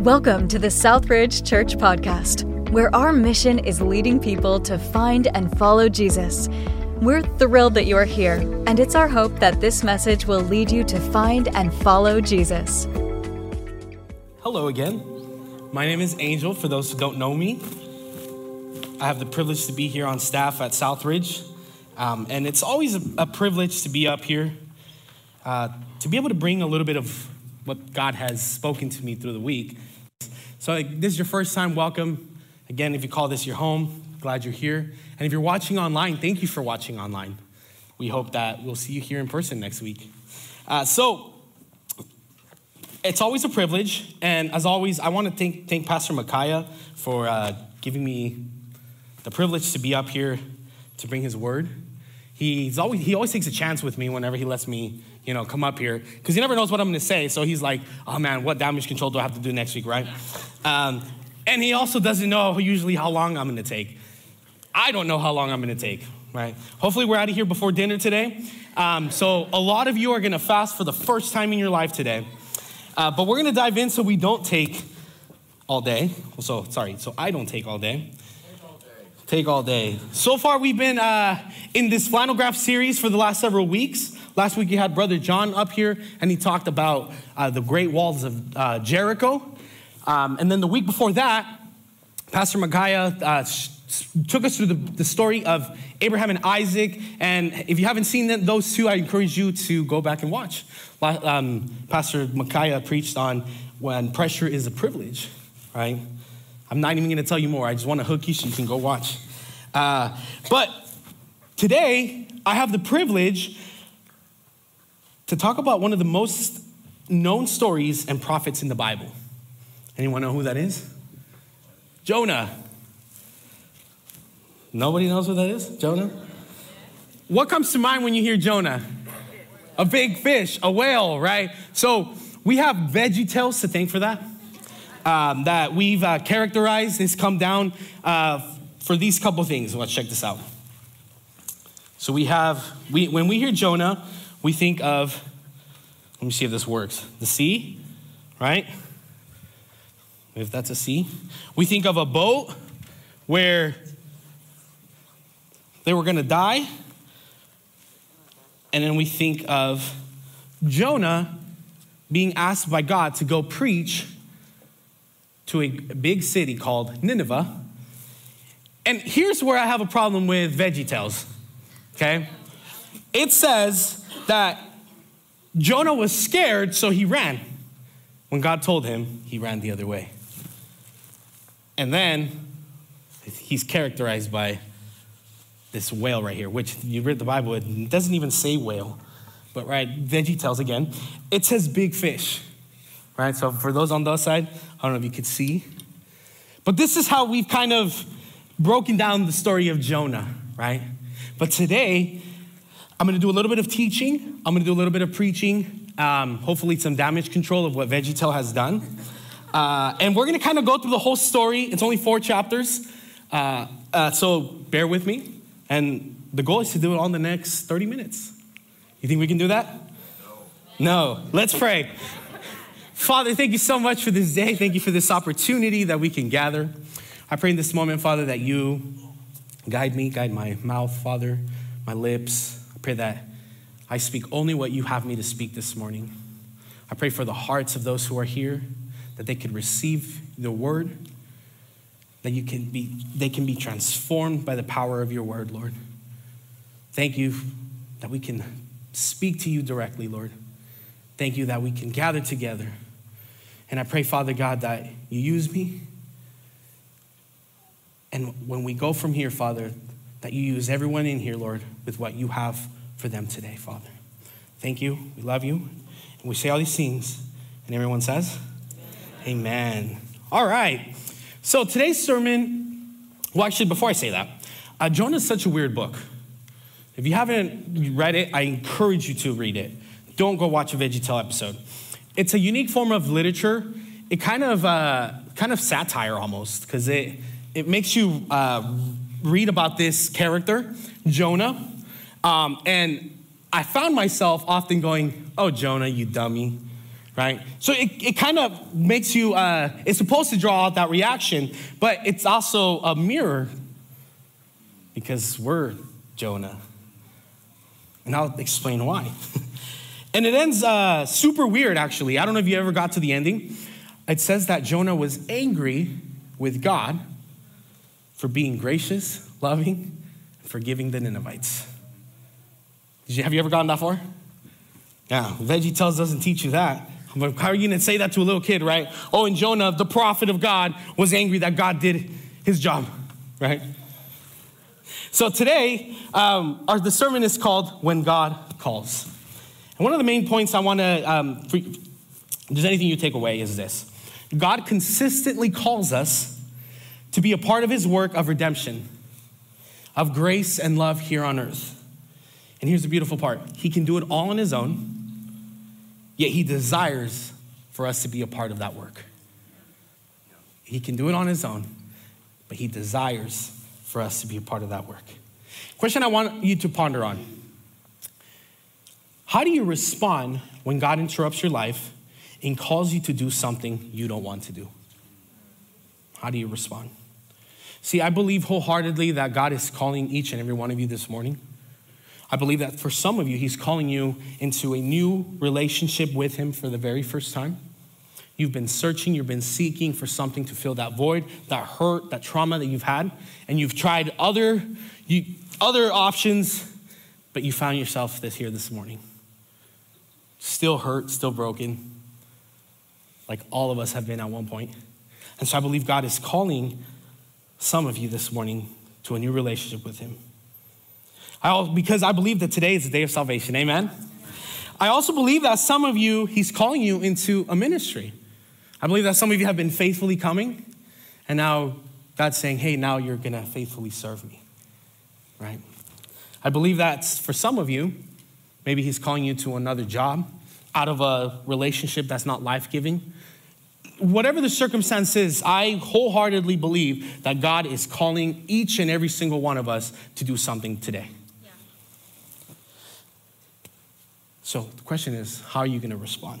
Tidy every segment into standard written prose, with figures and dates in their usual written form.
Welcome to the Southridge Church Podcast, where our mission is leading people to find and follow Jesus. We're thrilled that you are here, and it's our hope that this message will lead you to find and follow Jesus. Hello again. My name is Angel, for those who don't know me. I have the privilege to be here on staff at Southridge, and it's always a privilege to be up here, to be able to bring a little bit of what God has spoken to me through the week. So if this is your first time, welcome. Again, if you call this your home, glad you're here. And if you're watching online, thank you for watching online. We hope that we'll see you here in person next week. So it's always a privilege. And as always, I want to thank Pastor Micaiah for giving me the privilege to be up here to bring his word. He always takes a chance with me whenever he lets me, come up here, because he never knows what I'm going to say. So he's like, oh man, what damage control do I have to do next week, right? And he also doesn't know usually how long I'm going to take. I don't know how long I'm going to take, right? Hopefully we're out of here before dinner today. So a lot of you are going to fast for the first time in your life today. But we're going to dive in so we don't take all day. So I don't take all day. Take all day. So far, we've been in this flannel graph series for the last several weeks. Last week, you had Brother John up here, and he talked about the great walls of Jericho. And then the week before that, Pastor Micaiah took us through the story of Abraham and Isaac. And if you haven't seen those two, I encourage you to go back and watch. Pastor Micaiah preached on when pressure is a privilege, right? I'm not even going to tell you more. I just want to hook you so you can go watch. But today, I have the privilege to talk about one of the most known stories and prophets in the Bible. Anyone know who that is? Jonah. Nobody knows who that is? Jonah? What comes to mind when you hear Jonah? A big fish, a whale, right? So we have Veggie Tales to thank for that. That we've characterized has come down for these couple things. Let's check this out. So when we hear Jonah, we think of, let me see if this works, the sea, right? If that's a sea. We think of a boat where they were going to die. And then we think of Jonah being asked by God to go preach to a big city called Nineveh. And here's where I have a problem with Veggie Tales, okay? It says that Jonah was scared, so he ran. When God told him, he ran the other way. And then he's characterized by this whale right here, which you read the Bible, it doesn't even say whale, but right, Veggie Tales again, it says big fish. Right, so for those on the other side, I don't know if you could see. But this is how we've kind of broken down the story of Jonah, right? But today, I'm going to do a little bit of teaching. I'm going to do a little bit of preaching. Hopefully some damage control of what VeggieTale has done. And we're going to kind of go through the whole story. It's only 4 chapters. So bear with me. And the goal is to do it on the next 30 minutes. You think we can do that? No. Let's pray. Father, thank you so much for this day. Thank you for this opportunity that we can gather. I pray in this moment, Father, that you guide me, guide my mouth, Father, my lips. I pray that I speak only what you have me to speak this morning. I pray for the hearts of those who are here, that they could receive the word, that they can be transformed by the power of your word, Lord. Thank you that we can speak to you directly, Lord. Thank you that we can gather together. And I pray, Father God, that you use me. And when we go from here, Father, that you use everyone in here, Lord, with what you have for them today, Father. Thank you. We love you. And we say all these things. And everyone says, amen. Amen. All right. So today's sermon, well, actually, before I say that, Jonah is such a weird book. If you haven't read it, I encourage you to read it. Don't go watch a VeggieTale episode. It's a unique form of literature. It kind of satire almost, because it makes you read about this character, Jonah. And I found myself often going, oh, Jonah, you dummy, right? So it kind of makes you, it's supposed to draw out that reaction, but it's also a mirror because we're Jonah. And I'll explain why. And it ends super weird, actually. I don't know if you ever got to the ending. It says that Jonah was angry with God for being gracious, loving, and forgiving the Ninevites. Have you ever gotten that far? Yeah, Veggie Tales doesn't teach you that. But how are you gonna say that to a little kid, right? Oh, and Jonah, the prophet of God, was angry that God did his job, right? So today, the sermon is called When God Calls. And one of the main points I wanna, if there's anything you take away, is this. God consistently calls us to be a part of his work of redemption, of grace and love here on earth. And here's the beautiful part. He can do it all on his own, yet he desires for us to be a part of that work. He can do it on his own, but he desires for us to be a part of that work. Question I want you to ponder on. How do you respond when God interrupts your life and calls you to do something you don't want to do? How do you respond? See, I believe wholeheartedly that God is calling each and every one of you this morning. I believe that for some of you, he's calling you into a new relationship with him for the very first time. You've been searching, you've been seeking for something to fill that void, that hurt, that trauma that you've had. And you've tried other options, but you found yourself here this morning. Still hurt, still broken, like all of us have been at one point. And so I believe God is calling some of you this morning to a new relationship with him. Because I believe that today is the day of salvation, amen? I also believe that some of you, he's calling you into a ministry. I believe that some of you have been faithfully coming, and now God's saying, hey, now you're gonna faithfully serve me, right? I believe that for some of you, maybe he's calling you to another job, out of a relationship that's not life-giving. Whatever the circumstance is, I wholeheartedly believe that God is calling each and every single one of us to do something today. So the question is, how are you going to respond?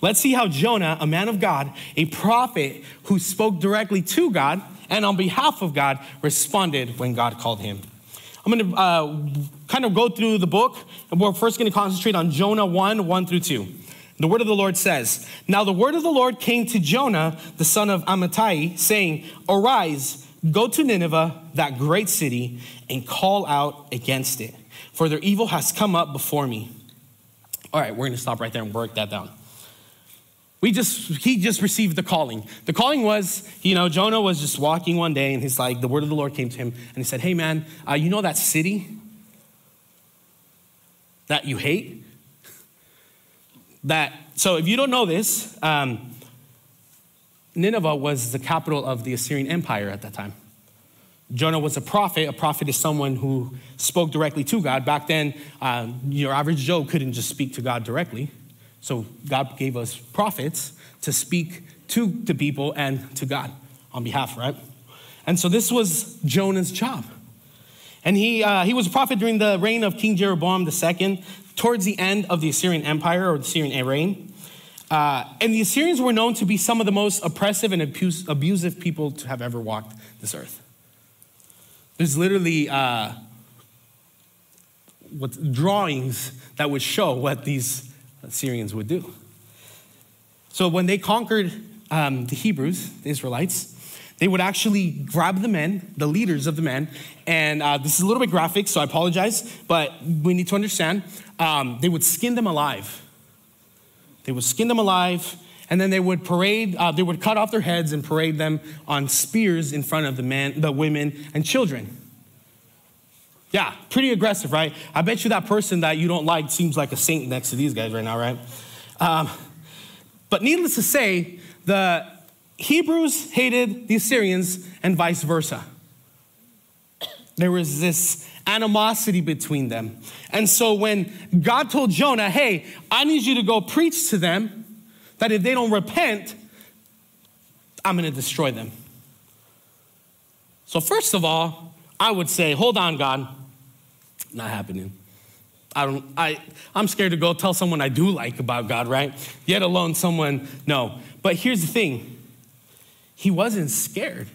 Let's see how Jonah, a man of God, a prophet who spoke directly to God and on behalf of God, responded when God called him. I'm going to kind of go through the book, and we're first going to concentrate on Jonah 1:1 through 2. The word of the Lord says, Now the word of the Lord came to Jonah, the son of Amittai, saying, Arise, go to Nineveh, that great city, and call out against it, for their evil has come up before me. All right, we're gonna stop right there and break that down. He just received the calling. The calling was, Jonah was just walking one day and he's like, the word of the Lord came to him and he said, hey man, you know that city that you hate? So if you don't know this, Nineveh was the capital of the Assyrian Empire at that time. Jonah was a prophet. A prophet is someone who spoke directly to God. Back then, your average Joe couldn't just speak to God directly. So God gave us prophets to speak to people and to God on behalf, right? And so this was Jonah's job. And he was a prophet during the reign of King Jeroboam II, towards the end of the Assyrian Empire or the Assyrian reign. And the Assyrians were known to be some of the most oppressive and abusive people to have ever walked this earth. There's literally drawings that would show what these Assyrians would do. So when they conquered the Hebrews, the Israelites, they would actually grab the men, the leaders of the men, and this is a little bit graphic, so I apologize, but we need to understand, they would skin them alive. They would skin them alive, and then they would cut off their heads and parade them on spears in front of the women and children. Yeah, pretty aggressive, right? I bet you that person that you don't like seems like a saint next to these guys right now, right? But needless to say, the Hebrews hated the Assyrians and vice versa. There was this animosity between them. And so when God told Jonah, hey, I need you to go preach to them, that if they don't repent, I'm gonna destroy them. So first of all, I would say, hold on, God, not happening. I'm scared to go tell someone I do like about God, right? Yet alone someone, no. But here's the thing. He wasn't scared.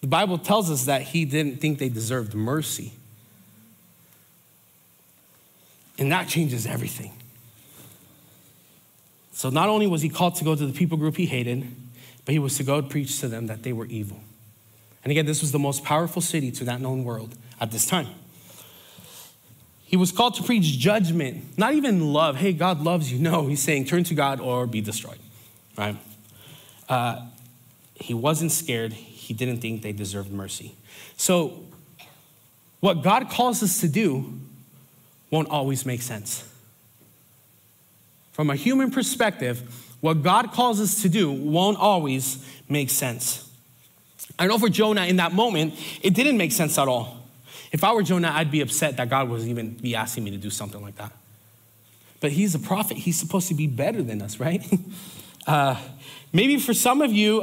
The Bible tells us that he didn't think they deserved mercy. And that changes everything. So not only was he called to go to the people group he hated, but he was to go and preach to them that they were evil. And again, this was the most powerful city to that known world at this time. He was called to preach judgment, not even love. Hey, God loves you. No, he's saying turn to God or be destroyed, right? He wasn't scared. He didn't think they deserved mercy. So what God calls us to do won't always make sense. From a human perspective, what God calls us to do won't always make sense. I know for Jonah in that moment, it didn't make sense at all. If I were Jonah, I'd be upset that God was even be asking me to do something like that. But he's a prophet. He's supposed to be better than us, right? Maybe for some of you,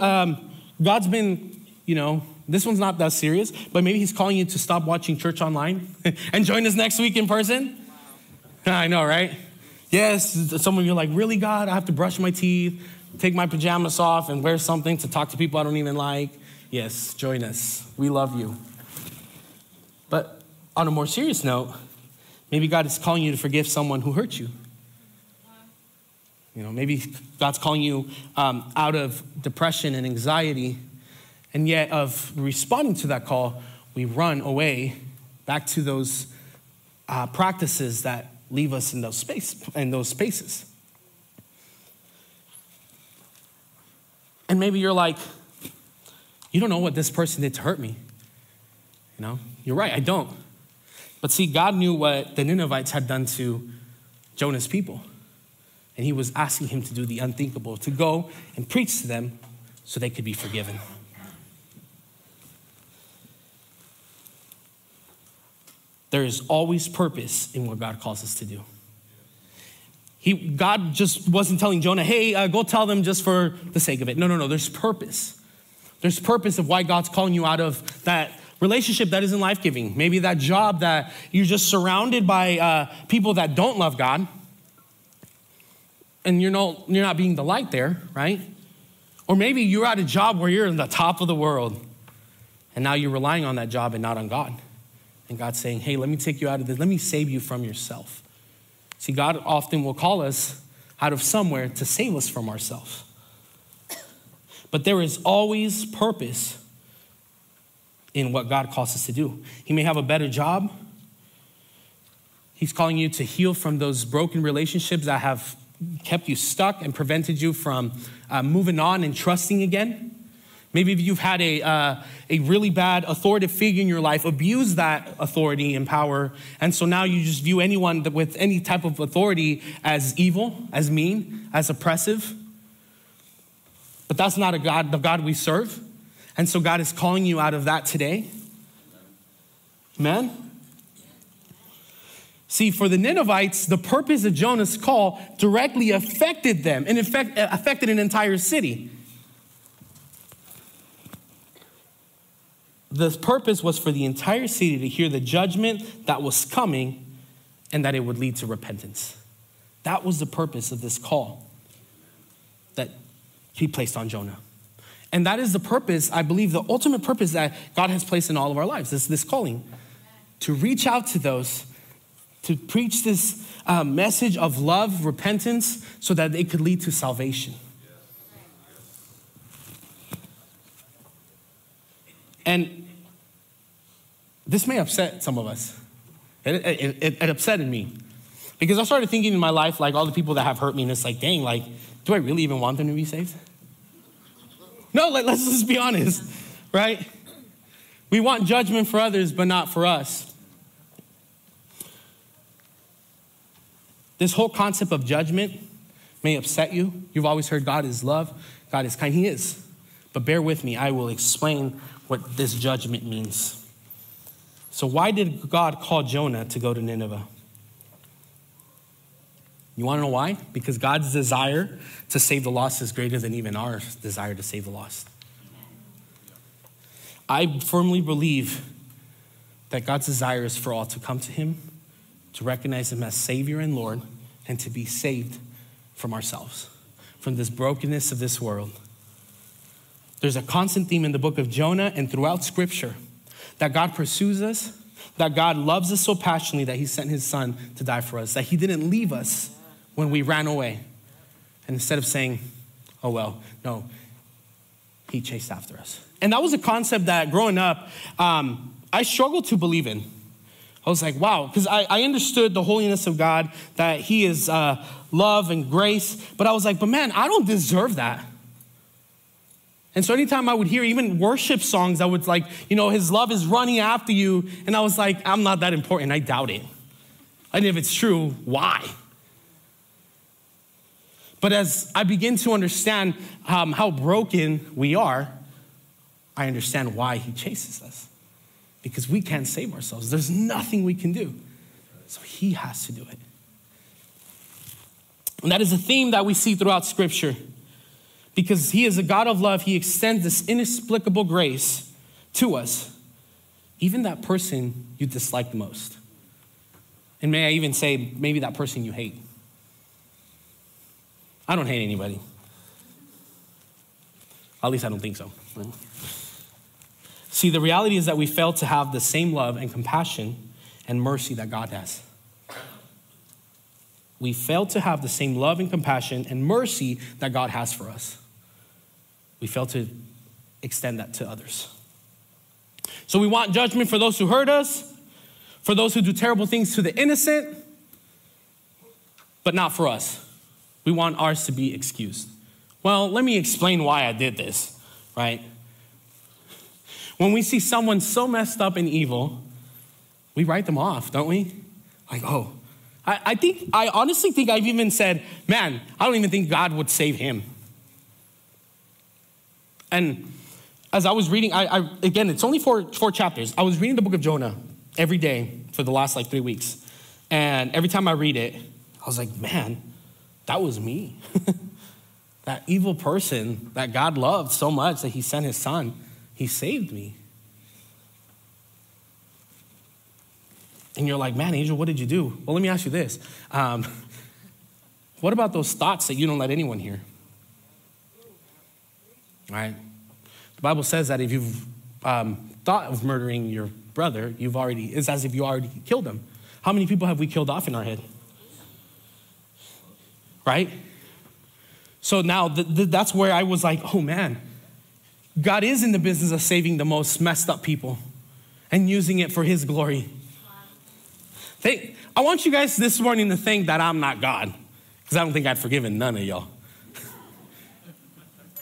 God's been, this one's not that serious, but maybe he's calling you to stop watching church online and join us next week in person. Wow. I know, right? Yes, some of you are like, really, God? I have to brush my teeth, take my pajamas off, and wear something to talk to people I don't even like. Yes, join us. We love you. But on a more serious note, maybe God is calling you to forgive someone who hurt you. Maybe God's calling you out of depression and anxiety, and yet of responding to that call, we run away back to those practices that leave us in those spaces. And maybe you're like, you don't know what this person did to hurt me. You're right, I don't. But see, God knew what the Ninevites had done to Jonah's people. And he was asking him to do the unthinkable, to go and preach to them so they could be forgiven. There is always purpose in what God calls us to do. God just wasn't telling Jonah, hey, go tell them just for the sake of it. No, there's purpose. There's purpose of why God's calling you out of that relationship that isn't life-giving. Maybe that job that you're just surrounded by people that don't love God. And you're not being the light there, right? Or maybe you're at a job where you're in the top of the world. And now you're relying on that job and not on God. And God's saying, hey, let me take you out of this. Let me save you from yourself. See, God often will call us out of somewhere to save us from ourselves. But there is always purpose in what God calls us to do. He may have a better job. He's calling you to heal from those broken relationships that have kept you stuck and prevented you from moving on and trusting again. Maybe if you've had a really bad authoritative figure in your life, abuse that authority and power, and so now you just view anyone with any type of authority as evil, as mean, as oppressive. But that's not the God we serve. And so God is calling you out of that today. Amen? See, for the Ninevites, the purpose of Jonah's call directly affected them and affected an entire city. The purpose was for the entire city to hear the judgment that was coming and that it would lead to repentance. That was the purpose of this call that he placed on Jonah. And that is the purpose, I believe, the ultimate purpose that God has placed in all of our lives, this calling, to reach out to those, to preach this message of love, repentance, so that it could lead to salvation. And this may upset some of us. It upsetted me. Because I started thinking in my life, like all the people that have hurt me, and it's like, dang, like, do I really even want them to be saved? No, let's just be honest, right? We want judgment for others, but not for us. This whole concept of judgment may upset you. You've always heard God is love, God is kind. He is. But bear with me. I will explain what this judgment means. So why did God call Jonah to go to Nineveh? You want to know why? Because God's desire to save the lost is greater than even our desire to save the lost. I firmly believe that God's desire is for all to come to him to recognize him as Savior and Lord, and to be saved from ourselves, from this brokenness of this world. There's a constant theme in the book of Jonah and throughout Scripture that God pursues us, that God loves us so passionately that he sent his son to die for us, that he didn't leave us when we ran away. And instead of saying, oh, well, no, he chased after us. And that was a concept that growing up, I struggled to believe in. I was like, wow, because I understood the holiness of God, that he is love and grace. But I was like, but man, I don't deserve that. And so anytime I would hear even worship songs, I would like, you know, his love is running after you. And I was like, I'm not that important. I doubt it. And if it's true, why? But as I begin to understand how broken we are, I understand why he chases us. Because we can't save ourselves. There's nothing we can do. So he has to do it. And that is a theme that we see throughout Scripture. Because he is a God of love, he extends this inexplicable grace to us. Even that person you dislike the most. And may I even say, maybe that person you hate. I don't hate anybody. At least I don't think so. Right? See, the reality is that we fail to have the same love and compassion and mercy that God has. We fail to have the same love and compassion and mercy that God has for us. We fail to extend that to others. So we want judgment for those who hurt us, for those who do terrible things to the innocent, but not for us. We want ours to be excused. Well, let me explain why I did this, right? When we see someone so messed up and evil, we write them off, don't we? Like, oh, I honestly think I've even said, man, I don't even think God would save him. And as I was reading, I again, it's only four chapters. I was reading the book of Jonah every day for the last 3 weeks. And every time I read it, I was like, man, that was me. That evil person that God loved so much that he sent his son. He saved me. And you're like, man, Angel, what did you do? Well, let me ask you this. What about those thoughts that you don't let anyone hear? Right? The Bible says that if you've thought of murdering your brother, it's as if you already killed him. How many people have we killed off in our head? Right? So now that's where I was like, oh, man. God is in the business of saving the most messed up people and using it for his glory. I want you guys this morning to think that I'm not God, because I don't think I've forgiven none of y'all.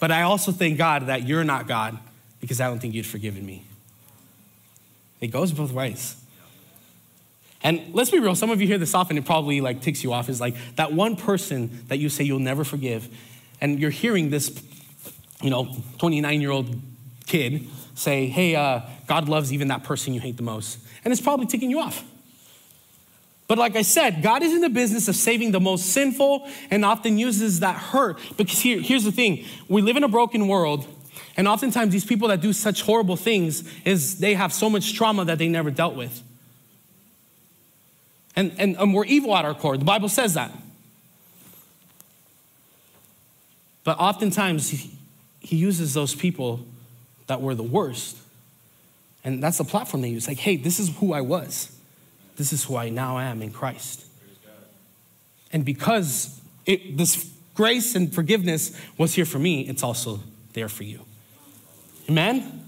But I also thank God that you're not God, because I don't think you'd forgiven me. It goes both ways. And let's be real, some of you hear this often, it probably like ticks you off. It's like that one person that you say you'll never forgive, and you're hearing this 29-year-old kid say, hey, God loves even that person you hate the most. And it's probably ticking you off. But like I said, God is in the business of saving the most sinful and often uses that hurt. Because here's the thing. We live in a broken world. And oftentimes these people that do such horrible things they have so much trauma that they never dealt with. And we're evil at our core. The Bible says that. But oftentimes he uses those people that were the worst. And that's the platform they use. Like, hey, this is who I was. This is who I now am in Christ. And because this grace and forgiveness was here for me, it's also there for you. Amen?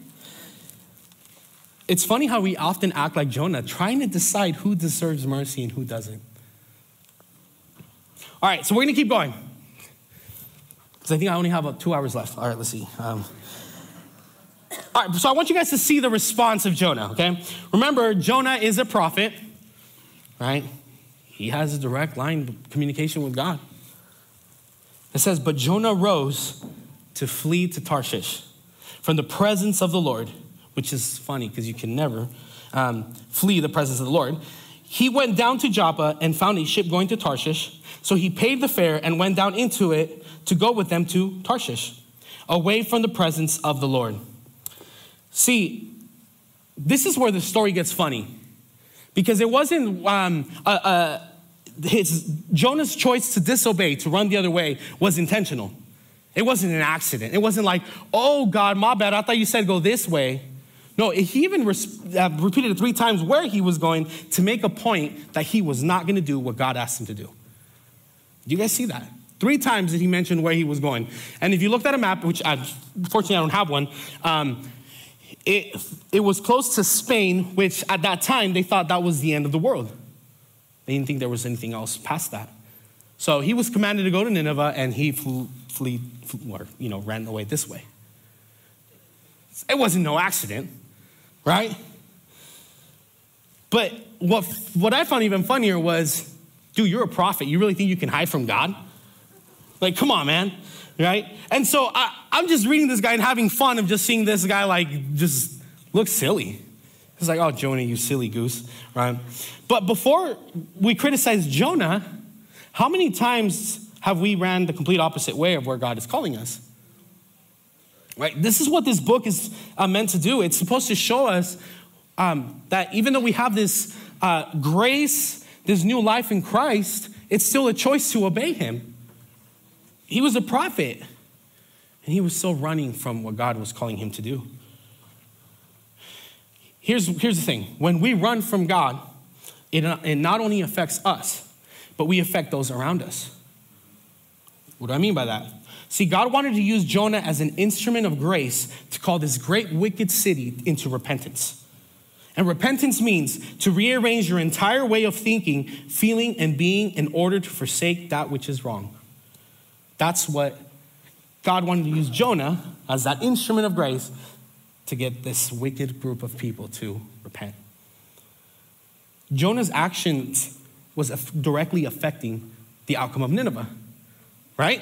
It's funny how we often act like Jonah, trying to decide who deserves mercy and who doesn't. All right, so we're going to keep going. I think I only have about 2 hours left. All right, let's see. All right, so I want you guys to see the response of Jonah, okay? Remember, Jonah is a prophet, right? He has a direct line communication with God. It says, but Jonah rose to flee to Tarshish from the presence of the Lord, which is funny because you can never flee the presence of the Lord. He went down to Joppa and found a ship going to Tarshish. So he paid the fare and went down into it to go with them to Tarshish, away from the presence of the Lord. See, this is where the story gets funny. Because it wasn't Jonah's choice to disobey, to run the other way, was intentional. It wasn't an accident. It wasn't like, oh, God, my bad. I thought you said go this way. No, he even repeated it 3 times where he was going to make a point that he was not going to do what God asked him to do. Do you guys see that? 3 times that he mentioned where he was going. And if you looked at a map, which unfortunately I don't have one, it was close to Spain, which at that time they thought that was the end of the world. They didn't think there was anything else past that. So he was commanded to go to Nineveh, and he ran away this way. It wasn't no accident, right? But what I found even funnier was, dude, you're a prophet. You really think you can hide from God? Like, come on, man, right? And so I'm just reading this guy and having fun of just seeing this guy, like, just look silly. It's like, oh, Jonah, you silly goose, right? But before we criticize Jonah, how many times have we ran the complete opposite way of where God is calling us? Right? This is what this book is meant to do. It's supposed to show us that even though we have this grace, this new life in Christ, it's still a choice to obey him. He was a prophet, and he was still running from what God was calling him to do. Here's the thing. When we run from God, it not only affects us, but we affect those around us. What do I mean by that? See, God wanted to use Jonah as an instrument of grace to call this great wicked city into repentance. And repentance means to rearrange your entire way of thinking, feeling, and being in order to forsake that which is wrong. That's what God wanted to use Jonah as, that instrument of grace to get this wicked group of people to repent. Jonah's actions was directly affecting the outcome of Nineveh, right?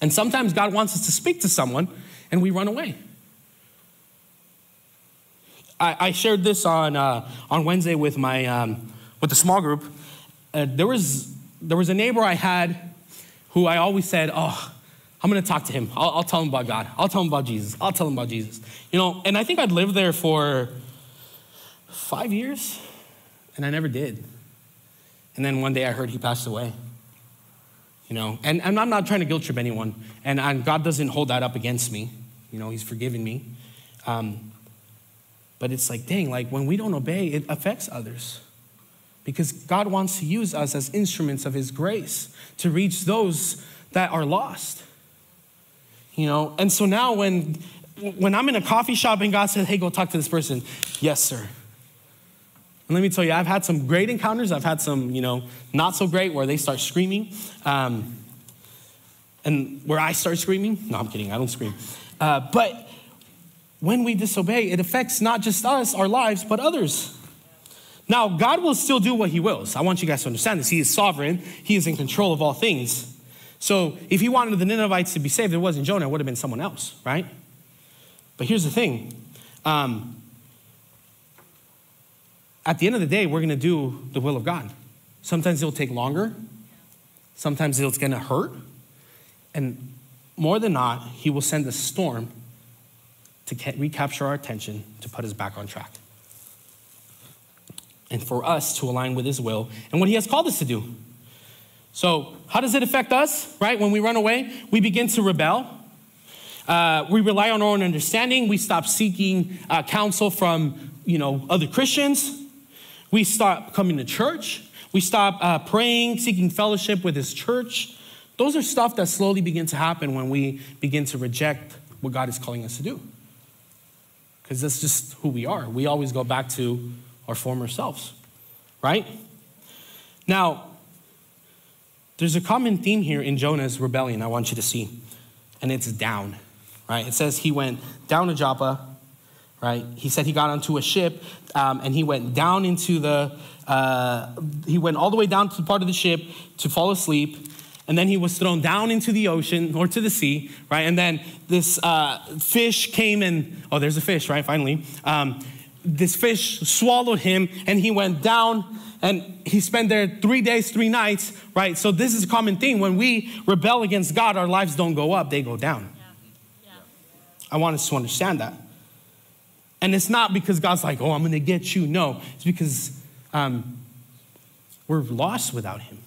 And sometimes God wants us to speak to someone and we run away. I shared this on Wednesday with my with the small group. There was a neighbor I had who I always said, oh, I'm going to talk to him. I'll tell him about God. I'll tell him about Jesus. I'll tell him about Jesus. You know, and I think I'd lived there for 5 years and I never did. And then one day I heard he passed away. You know, and I'm not trying to guilt trip anyone. And God doesn't hold that up against me. You know, he's forgiven me. But it's like, dang, like when we don't obey, it affects others. Because God wants to use us as instruments of his grace to reach those that are lost. You know, and so now when I'm in a coffee shop and God says, hey, go talk to this person. Yes, sir. And let me tell you, I've had some great encounters. I've had some, you know, not so great where they start screaming. And where I start screaming. No, I'm kidding. I don't scream. But when we disobey, it affects not just us, our lives, but others. Now, God will still do what he wills. I want you guys to understand this. He is sovereign. He is in control of all things. So if he wanted the Ninevites to be saved, it wasn't Jonah. It would have been someone else, right? But here's the thing. At the end of the day, we're going to do the will of God. Sometimes it'll take longer. Sometimes it's going to hurt. And more than not, he will send a storm to recapture our attention, to put us back on track. And for us to align with his will and what he has called us to do. So how does it affect us, right? When we run away, we begin to rebel. We rely on our own understanding. We stop seeking counsel from, you know, other Christians. We stop coming to church. We stop praying, seeking fellowship with his church. Those are stuff that slowly begin to happen when we begin to reject what God is calling us to do. Because that's just who we are. We always go back to our former selves, right? Now, there's a common theme here in Jonah's rebellion I want you to see. And it's down, right? It says he went down to Joppa, right? He said he got onto a ship and he went down into he went all the way down to the part of the ship to fall asleep. And then he was thrown down into the ocean or to the sea, right? And then this fish came and, oh, there's a fish, right? Finally. This fish swallowed him and he went down and he spent there 3 days, 3 nights, right? So this is a common thing. When we rebel against God, our lives don't go up, they go down. Yeah. Yeah. I want us to understand that. And it's not because God's like, oh, I'm going to get you. No, it's because we're lost without him.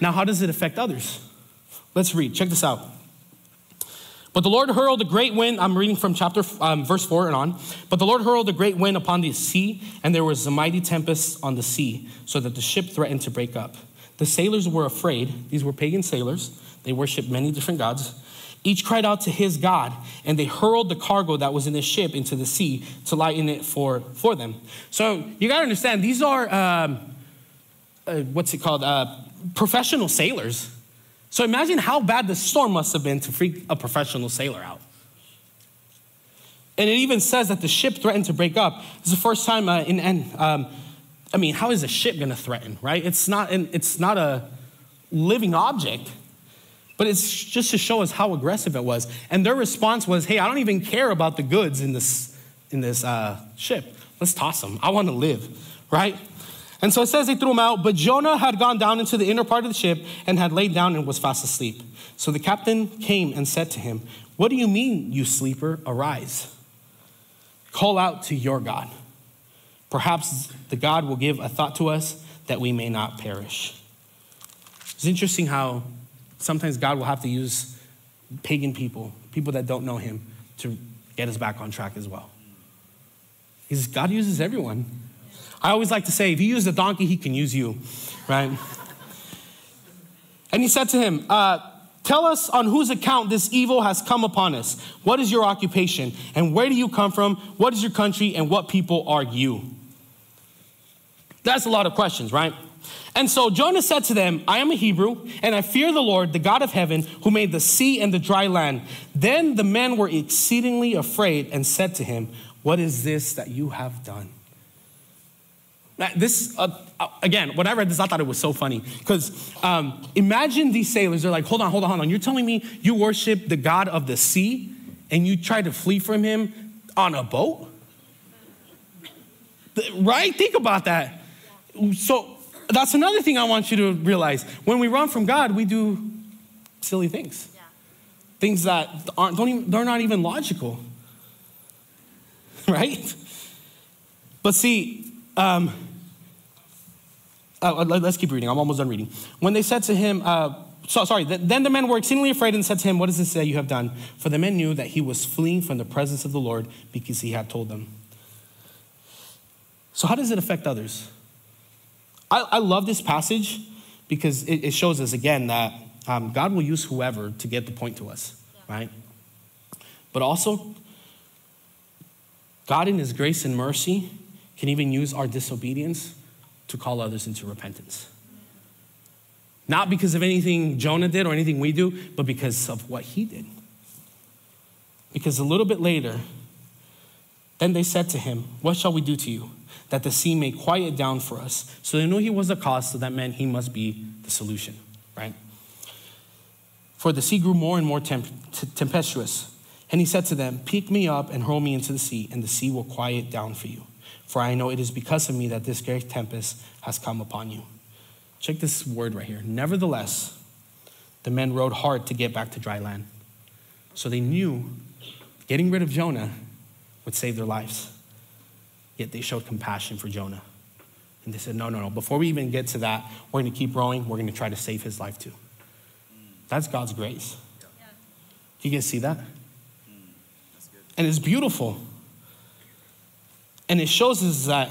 Now, how does it affect others? Let's read. Check this out. But the Lord hurled a great wind. I'm reading from chapter verse 4 and on. But the Lord hurled a great wind upon the sea, and there was a mighty tempest on the sea, so that the ship threatened to break up. The sailors were afraid. These were pagan sailors. They worshiped many different gods. Each cried out to his god, and they hurled the cargo that was in the ship into the sea to lighten it for them. So you got to understand, these are, professional sailors. So imagine how bad the storm must have been to freak a professional sailor out. And it even says that the ship threatened to break up. This is the first time how is a ship going to threaten, right? It's not a living object, but it's just to show us how aggressive it was. And their response was, hey, I don't even care about the goods in this ship. Let's toss them. I want to live, right? And so it says they threw him out, but Jonah had gone down into the inner part of the ship and had laid down and was fast asleep. So the captain came and said to him, what do you mean, you sleeper? Arise, call out to your God. Perhaps the God will give a thought to us that we may not perish. It's interesting how sometimes God will have to use pagan people that don't know him, to get us back on track as well. God uses everyone. I always like to say, if he used a donkey, he can use you, right? And he said to him, tell us on whose account this evil has come upon us. What is your occupation? And where do you come from? What is your country? And what people are you? That's a lot of questions, right? And so Jonah said to them, I am a Hebrew, and I fear the Lord, the God of heaven, who made the sea and the dry land. Then the men were exceedingly afraid and said to him, what is this that you have done? This, again, when I read this, I thought it was so funny. Because imagine these sailors, they're like, hold on. You're telling me you worship the God of the sea and you try to flee from him on a boat? Right? Think about that. So that's another thing I want you to realize. When we run from God, we do silly things. Yeah. Things that they're not even logical. Right? But see... let's keep reading. I'm almost done reading. When they said to him, then the men were exceedingly afraid and said to him, what is this that you have done? For the men knew that he was fleeing from the presence of the Lord because he had told them. So how does it affect others? I love this passage because it shows us again that God will use whoever to get the point to us, right? But also, God in his grace and mercy can even use our disobedience to call others into repentance. Not because of anything Jonah did or anything we do, but because of what he did. Because a little bit later, then they said to him, what shall we do to you, that the sea may quiet down for us? So they knew he was the cause, so that meant he must be the solution, right? For the sea grew more and more tempestuous. And he said to them, pick me up and hurl me into the sea, and the sea will quiet down for you. For I know it is because of me that this great tempest has come upon you. Check this word right here. Nevertheless, the men rowed hard to get back to dry land. So they knew getting rid of Jonah would save their lives. Yet they showed compassion for Jonah. And they said, no. Before we even get to that, we're going to keep rowing. We're going to try to save his life too. That's God's grace. Yeah. You guys see that? That's good. And it's beautiful. And it shows us that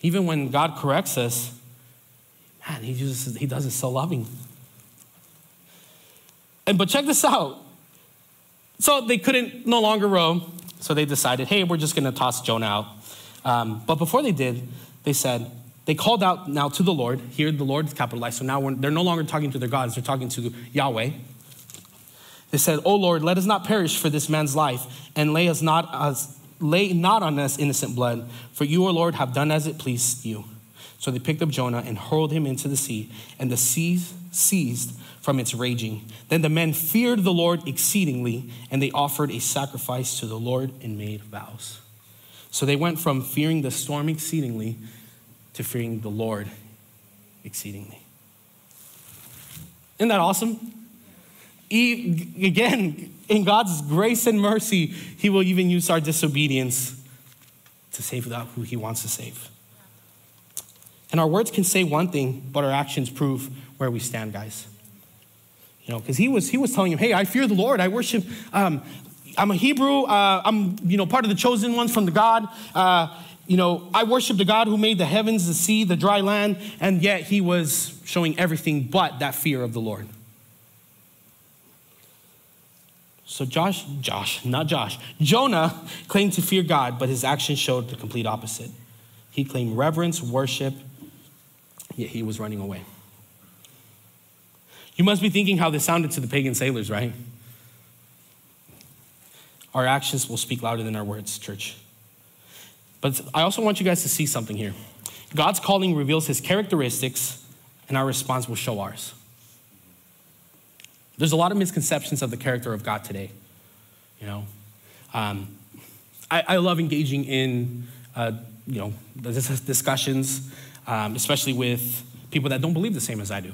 even when God corrects us, man, he does it so loving. But check this out. So they couldn't no longer row, so they decided, hey, we're just going to toss Jonah out. But before they did, they called out now to the Lord. Here the Lord is capitalized, so now they're no longer talking to their gods, they're talking to Yahweh. They said, O Lord, let us not perish for this man's life, and lay not on us innocent blood, for you, O Lord, have done as it pleased you. So they picked up Jonah and hurled him into the sea, and the sea ceased from its raging. Then the men feared the Lord exceedingly, and they offered a sacrifice to the Lord and made vows. So they went from fearing the storm exceedingly to fearing the Lord exceedingly. Isn't that awesome? Again, in God's grace and mercy, he will even use our disobedience to save who he wants to save. And our words can say one thing, but our actions prove where we stand, guys. You know, because he was telling him, hey, I fear the Lord. I worship. I'm a Hebrew. I'm, part of the chosen ones from the God. I worship the God who made the heavens, the sea, the dry land. And yet he was showing everything but that fear of the Lord. So Jonah claimed to fear God, but his actions showed the complete opposite. He claimed reverence, worship, yet he was running away. You must be thinking how this sounded to the pagan sailors, right? Our actions will speak louder than our words, church. But I also want you guys to see something here. God's calling reveals his characteristics, and our response will show ours. There's a lot of misconceptions of the character of God today. I love engaging in discussions, especially with people that don't believe the same as I do.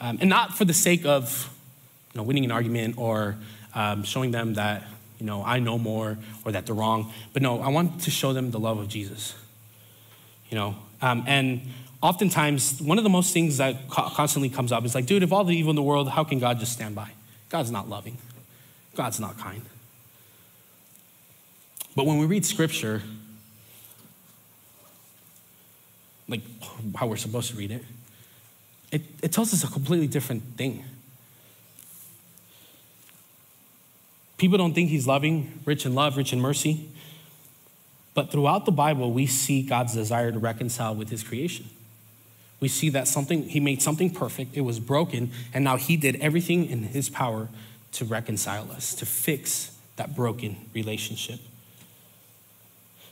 And not for the sake of, winning an argument or showing them that, I know more or that they're wrong. But no, I want to show them the love of Jesus. And oftentimes, one of the most things that constantly comes up is like, dude, if all the evil in the world, how can God just stand by? God's not loving. God's not kind. But when we read scripture, like how we're supposed to read it, it tells us a completely different thing. People don't think he's loving, rich in love, rich in mercy. But throughout the Bible, we see God's desire to reconcile with his creation. We see that he made something perfect, it was broken, and now he did everything in his power to reconcile us, to fix that broken relationship.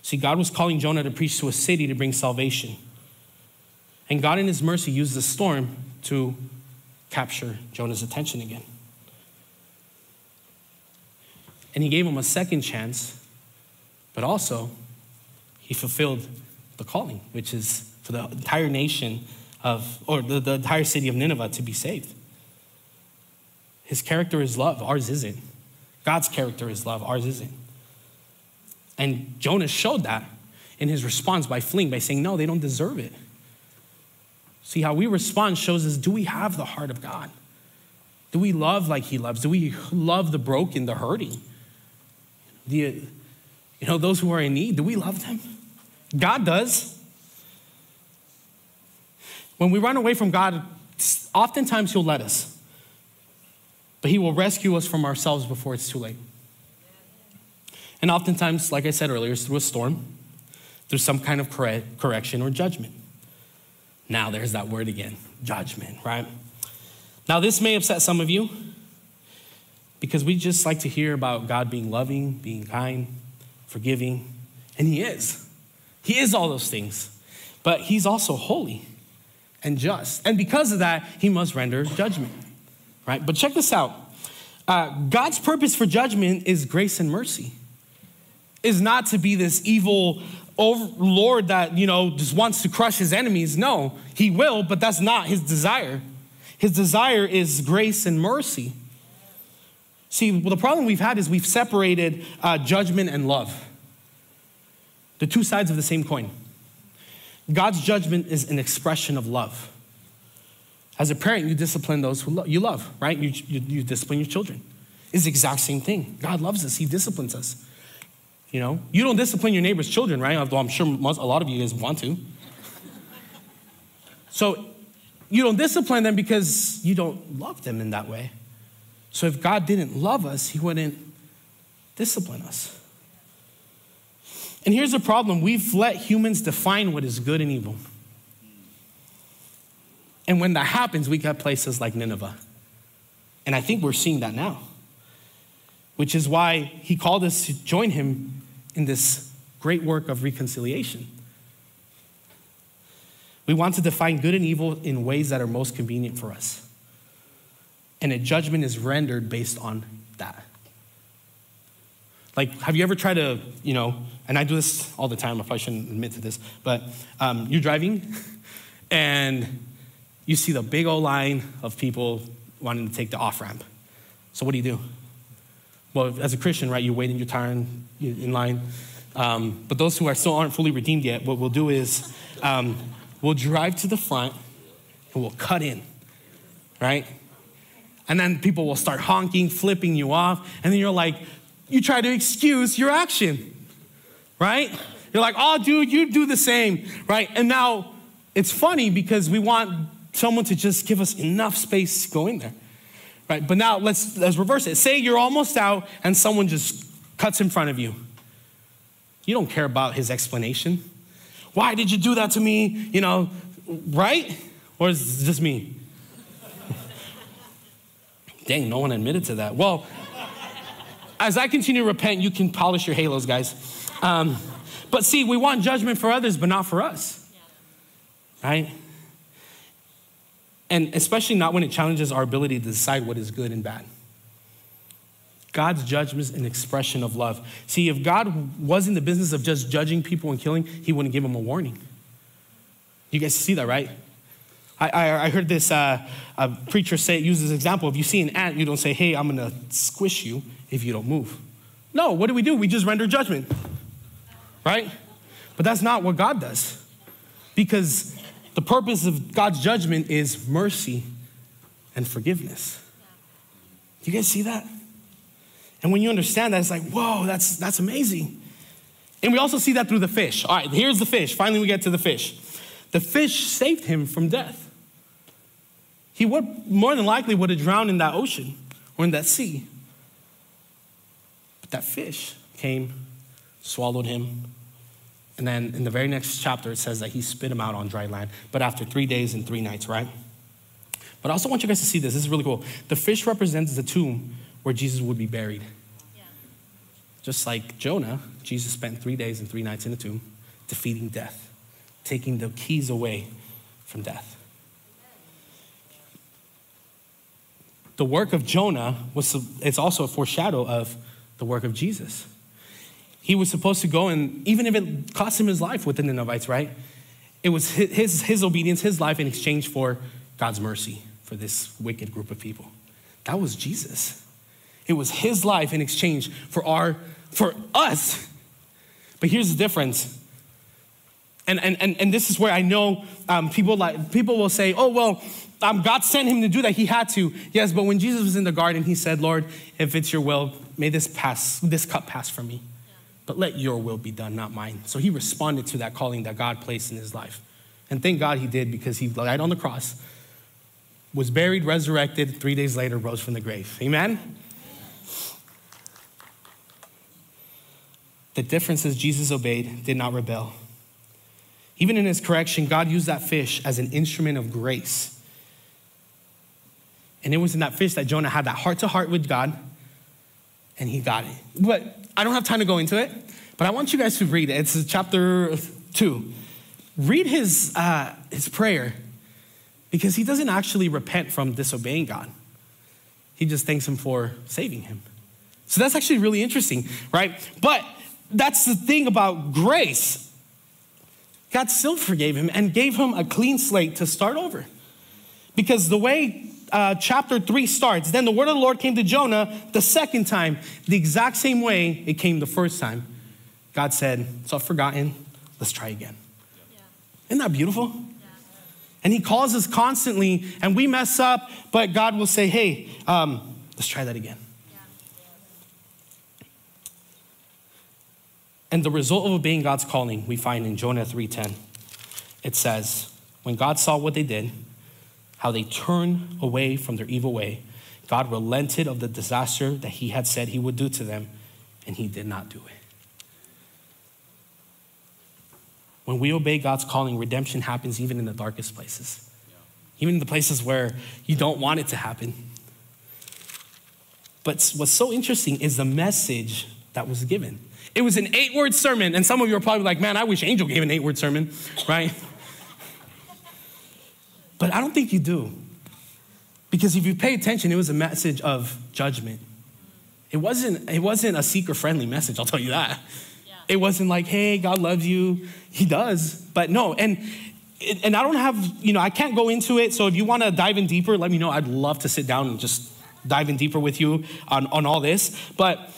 See, God was calling Jonah to preach to a city to bring salvation. And God in his mercy used the storm to capture Jonah's attention again. And he gave him a second chance, but also he fulfilled the calling, which is for the entire nation the entire city of Nineveh to be saved. His character is love, ours isn't. God's character is love, ours isn't. And Jonah showed that in his response by fleeing, by saying, no, they don't deserve it. See, how we respond shows us, do we have the heart of God? Do we love like he loves? Do we love the broken, the hurting? Those who are in need, do we love them? God does. When we run away from God, oftentimes he'll let us. But he will rescue us from ourselves before it's too late. And oftentimes, like I said earlier, it's through a storm, through some kind of correction or judgment. Now there's that word again, judgment, right? Now this may upset some of you because we just like to hear about God being loving, being kind, forgiving, and he is. He is all those things, but he's also holy and just. And because of that, he must render judgment, right? But check this out. God's purpose for judgment is grace and mercy. Is not to be this evil Lord that, just wants to crush his enemies. No, he will, but that's not his desire. His desire is grace and mercy. See, the problem we've had is we've separated judgment and love. The two sides of the same coin. God's judgment is an expression of love. As a parent, you discipline those who you love, right? You discipline your children. It's the exact same thing. God loves us. He disciplines us. You don't discipline your neighbor's children, right? Although I'm sure a lot of you guys want to. So you don't discipline them because you don't love them in that way. So if God didn't love us, he wouldn't discipline us. And here's the problem. We've let humans define what is good and evil. And when that happens, we got places like Nineveh. And I think we're seeing that now, which is why he called us to join him in this great work of reconciliation. We want to define good and evil in ways that are most convenient for us. And a judgment is rendered based on that. Like, have you ever tried to, and I do this all the time, I probably shouldn't admit to this, but you're driving and you see the big old line of people wanting to take the off-ramp. So what do you do? Well, as a Christian, right, you wait in your turn in line. But those who are still aren't fully redeemed yet, what we'll do is we'll drive to the front and we'll cut in, right? And then people will start honking, flipping you off. And then you're like, you try to excuse your action, right? You're like, oh, dude, you do the same, right? And now it's funny because we want someone to just give us enough space to go in there, right? But now let's reverse it. Say you're almost out and someone just cuts in front of you. You don't care about his explanation. Why did you do that to me? You know, right? Or is it just me? Dang, no one admitted to that. Well, as I continue to repent, you can polish your halos, guys. But see, we want judgment for others, but not for us, right? And especially not when it challenges our ability to decide what is good and bad. God's judgment is an expression of love. See, if God was in the business of just judging people and killing, he wouldn't give them a warning. You guys see that, right? I heard this a preacher say, use this example. If you see an ant, you don't say, hey, I'm going to squish you if you don't move. No, what do? We just render judgment, right? But that's not what God does, because the purpose of God's judgment is mercy and forgiveness. Do you guys see that? And when you understand that, it's like, whoa, that's amazing. And we also see that through the fish. All right, here's the fish. Finally, we get to the fish. The fish saved him from death. He would more than likely would have drowned in that ocean or in that sea. But that fish came, swallowed him, and then in the very next chapter, it says that he spit him out on dry land, but after 3 days and 3 nights, right? But I also want you guys to see this. This is really cool. The fish represents the tomb where Jesus would be buried. Yeah. Just like Jonah, Jesus spent 3 days and 3 nights in the tomb, defeating death, taking the keys away from death. The work of Jonah it's also a foreshadow of the work of Jesus. He was supposed to go, and even if it cost him his life with the Ninevites, right? It was his obedience, his life in exchange for God's mercy for this wicked group of people. That was Jesus. It was his life in exchange for us. But here's the difference. And this is where I know people will say, oh, well, God sent him to do that. He had to. Yes, but when Jesus was in the garden, he said, Lord, if it's your will, may this cup pass from me. Yeah. But let your will be done, not mine. So he responded to that calling that God placed in his life. And thank God he did, because he died on the cross, was buried, resurrected, 3 days later, rose from the grave. Amen? The difference is Jesus obeyed, did not rebel. Even in his correction, God used that fish as an instrument of grace. And it was in that fish that Jonah had that heart-to-heart with God, and he got it. But I don't have time to go into it, but I want you guys to read it. It's chapter 2. Read his prayer, because he doesn't actually repent from disobeying God. He just thanks him for saving him. So that's actually really interesting, right? But that's the thing about grace. God still forgave him and gave him a clean slate to start over. Because the way chapter 3 starts, then the word of the Lord came to Jonah the second time, the exact same way it came the first time. God said, it's all forgotten, let's try again. Yeah. Isn't that beautiful? Yeah. And he calls us constantly, and we mess up, but God will say, hey, let's try that again. And the result of obeying God's calling we find in Jonah 3:10. It says, when God saw what they did, how they turned away from their evil way, God relented of the disaster that he had said he would do to them, and he did not do it. When we obey God's calling, redemption happens even in the darkest places, even in the places where you don't want it to happen. But what's so interesting is the message that was given. It was an 8-word sermon, and some of you are probably like, man, I wish Angel gave an 8-word sermon, right? But I don't think you do. Because if you pay attention, it was a message of judgment. It wasn't a seeker-friendly message, I'll tell you that. Yeah. It wasn't like, hey, God loves you. He does. But no, and I don't have, I can't go into it, so if you want to dive in deeper, let me know. I'd love to sit down and just diving deeper with you on all this. But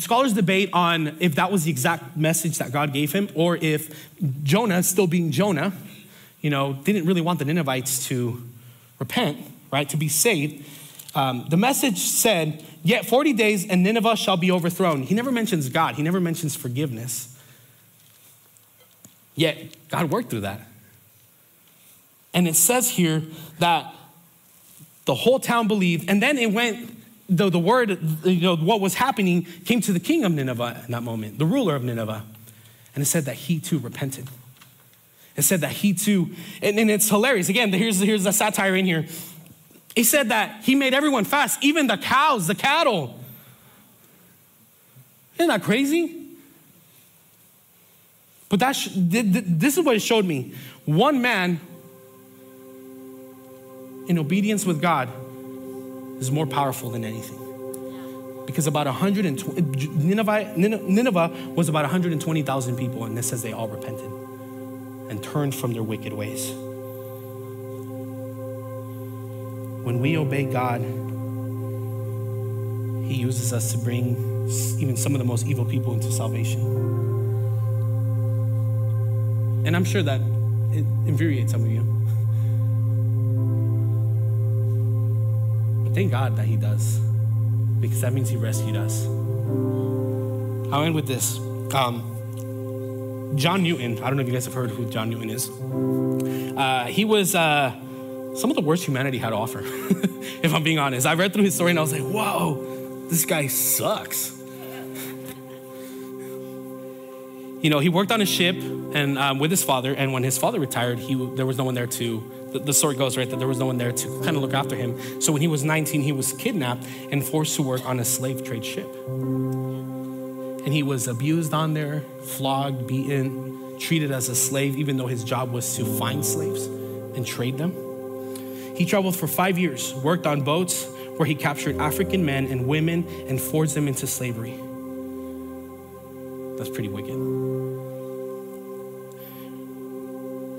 scholars debate on if that was the exact message that God gave him, or if Jonah, still being Jonah, didn't really want the Ninevites to repent, right, to be saved. The message said, yet 40 days and Nineveh shall be overthrown. He never mentions God. He never mentions forgiveness. Yet God worked through that. And it says here that the whole town believed. And then it went, the word, what was happening came to the king of Nineveh in that moment, the ruler of Nineveh. And it said that he too repented. It said that he too, and it's hilarious. Again, here's the satire in here. He said that he made everyone fast, even the cows, the cattle. Isn't that crazy? But this is what it showed me. One man in obedience with God is more powerful than anything. Because about 120, Nineveh was about 120,000 people, and it says they all repented and turned from their wicked ways. When we obey God, he uses us to bring even some of the most evil people into salvation. And I'm sure that it infuriates some of you. But thank God that he does, because that means he rescued us. I'll end with this. John Newton, I don't know if you guys have heard who John Newton is. He was some of the worst humanity had to offer, if I'm being honest. I read through his story and I was like, whoa, this guy sucks. He worked on a ship and with his father, and when his father retired, there was no one there to, the story goes, right, that there was no one there to kind of look after him. So when he was 19, he was kidnapped and forced to work on a slave trade ship. And he was abused on there, flogged, beaten, treated as a slave, even though his job was to find slaves and trade them. He traveled for 5 years, worked on boats where he captured African men and women and forced them into slavery. That's pretty wicked.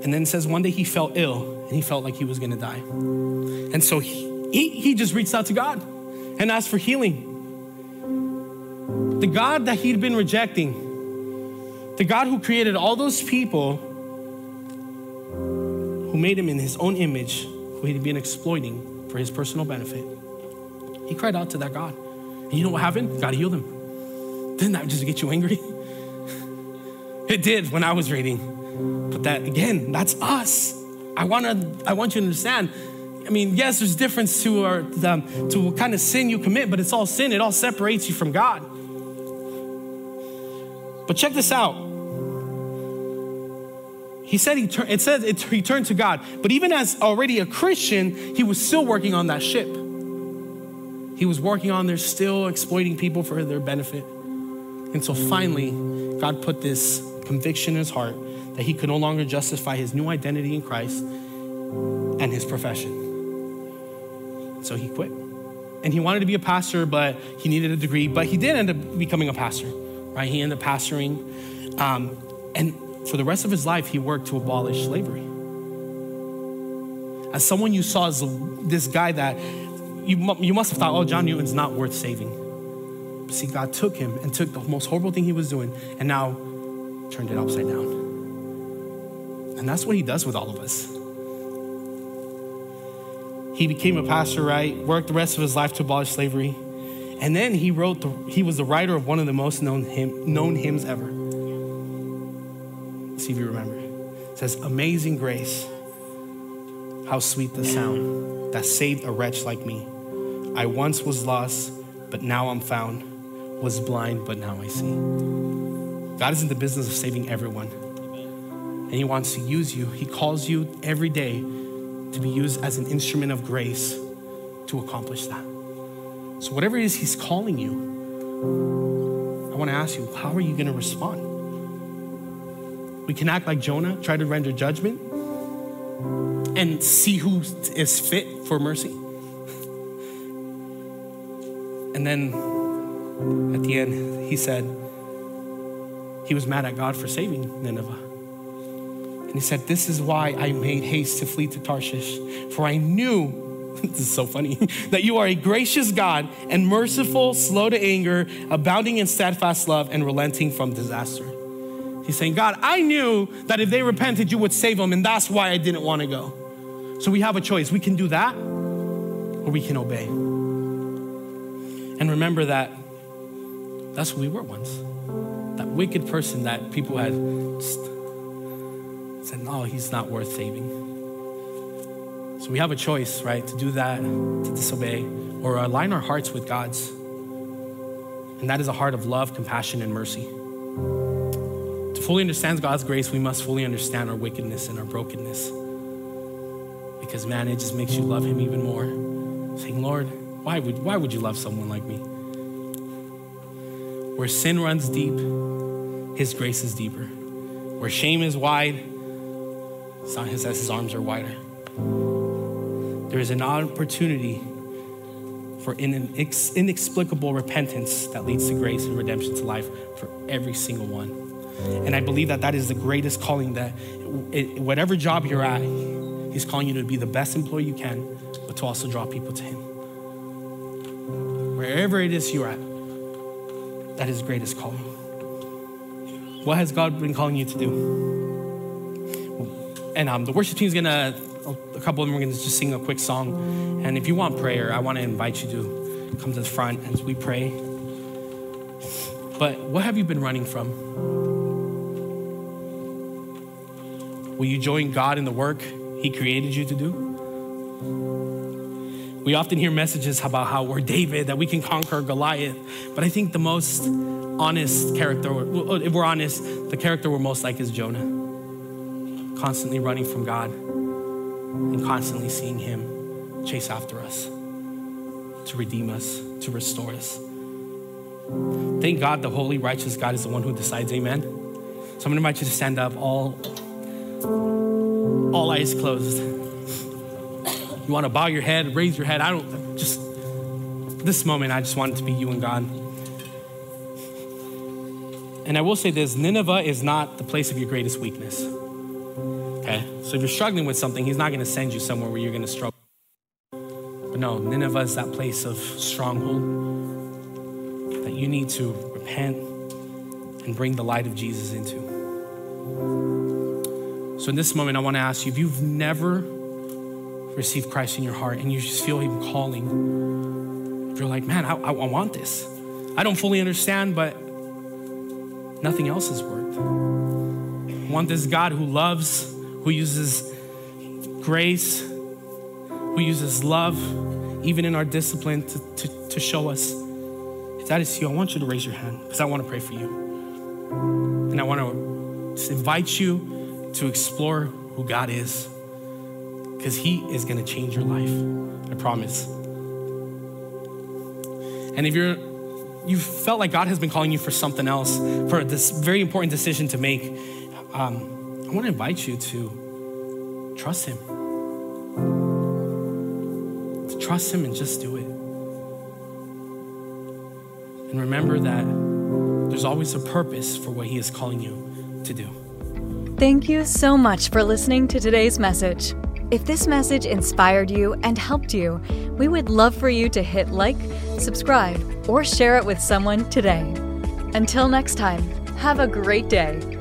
And then it says one day he felt ill and he felt like he was gonna die. And so he just reached out to God and asked for healing. The God that he'd been rejecting, the God who created all those people who made him in his own image, who he'd been exploiting for his personal benefit. He cried out to that God. And you know what happened? God healed him. Didn't that just get you angry? It did when I was reading. But that, again, that's us. I want you to understand. I mean, yes, there's difference to what kind of sin you commit, but it's all sin. It all separates you from God. But check this out. He said he turned to God, but even as already a Christian, he was still working on that ship. He was working on there, still exploiting people for their benefit. And so finally, God put this conviction in his heart that he could no longer justify his new identity in Christ and his profession. So he quit. And he wanted to be a pastor, but he needed a degree, but he did end up becoming a pastor, right? He ended up pastoring. And for the rest of his life, he worked to abolish slavery. As someone you saw as this guy that you must have thought, oh, John Newton's not worth saving. But see, God took him and took the most horrible thing he was doing and now turned it upside down. And that's what he does with all of us. He became a pastor, right? Worked the rest of his life to abolish slavery. And then he was the writer of one of the most known hymns ever. See if you remember. It says, amazing grace, how sweet the sound that saved a wretch like me. I once was lost, but now I'm found, was blind, but now I see. God is in the business of saving everyone. And he wants to use you. He calls you every day to be used as an instrument of grace to accomplish that. So whatever it is he's calling you, I want to ask you, how are you going to respond? We can act like Jonah, try to render judgment and see who is fit for mercy. And then at the end, he said, he was mad at God for saving Nineveh. And he said, this is why I made haste to flee to Tarshish, for I knew This is so funny. That you are a gracious God and merciful, slow to anger, abounding in steadfast love and relenting from disaster. He's saying, God, I knew that if they repented, you would save them. And that's why I didn't want to go. So we have a choice. We can do that or we can obey. And remember that that's what we were once. That wicked person that people had said, no, he's not worth saving. So we have a choice, right? To do that, to disobey, or align our hearts with God's. And that is a heart of love, compassion, and mercy. To fully understand God's grace, we must fully understand our wickedness and our brokenness. Because man, it just makes you love him even more. Saying, Lord, why would you love someone like me? Where sin runs deep, his grace is deeper. Where shame is wide, his arms are wider. There is an opportunity for an inexplicable repentance that leads to grace and redemption to life for every single one. And I believe that that is the greatest calling, that whatever job you're at, he's calling you to be the best employee you can, but to also draw people to him. Wherever it is you're at, that is the greatest calling. What has God been calling you to do? And the worship team is gonna, a couple of them are going to just sing a quick song. And if you want prayer, I want to invite you to come to the front as we pray. But what have you been running from? Will you join God in the work he created you to do? We often hear messages about how we're David, that we can conquer Goliath. But I think the most honest character, if we're honest, the character we're most like is Jonah. Constantly running from God. And constantly seeing him chase after us, to redeem us, to restore us. Thank God, the holy, righteous God is the one who decides, amen. So I'm gonna invite you to stand up, all eyes closed. You wanna bow your head, raise your head. This moment, I just want it to be you and God. And I will say this, Nineveh is not the place of your greatest weakness. Okay. So if you're struggling with something, he's not gonna send you somewhere where you're gonna struggle. But no, Nineveh is that place of stronghold that you need to repent and bring the light of Jesus into. So in this moment, I wanna ask you, if you've never received Christ in your heart and you just feel him calling, if you're like, man, I want this. I don't fully understand, but nothing else has worked. I want this God who loves, who uses grace, who uses love, even in our discipline to show us. If that is you, I want you to raise your hand because I want to pray for you. And I want to just invite you to explore who God is, because he is going to change your life, I promise. And if you've felt like God has been calling you for something else, for this very important decision to make, I want to invite you to trust him. To trust him and just do it. And remember that there's always a purpose for what he is calling you to do. Thank you so much for listening to today's message. If this message inspired you and helped you, we would love for you to hit like, subscribe, or share it with someone today. Until next time, have a great day.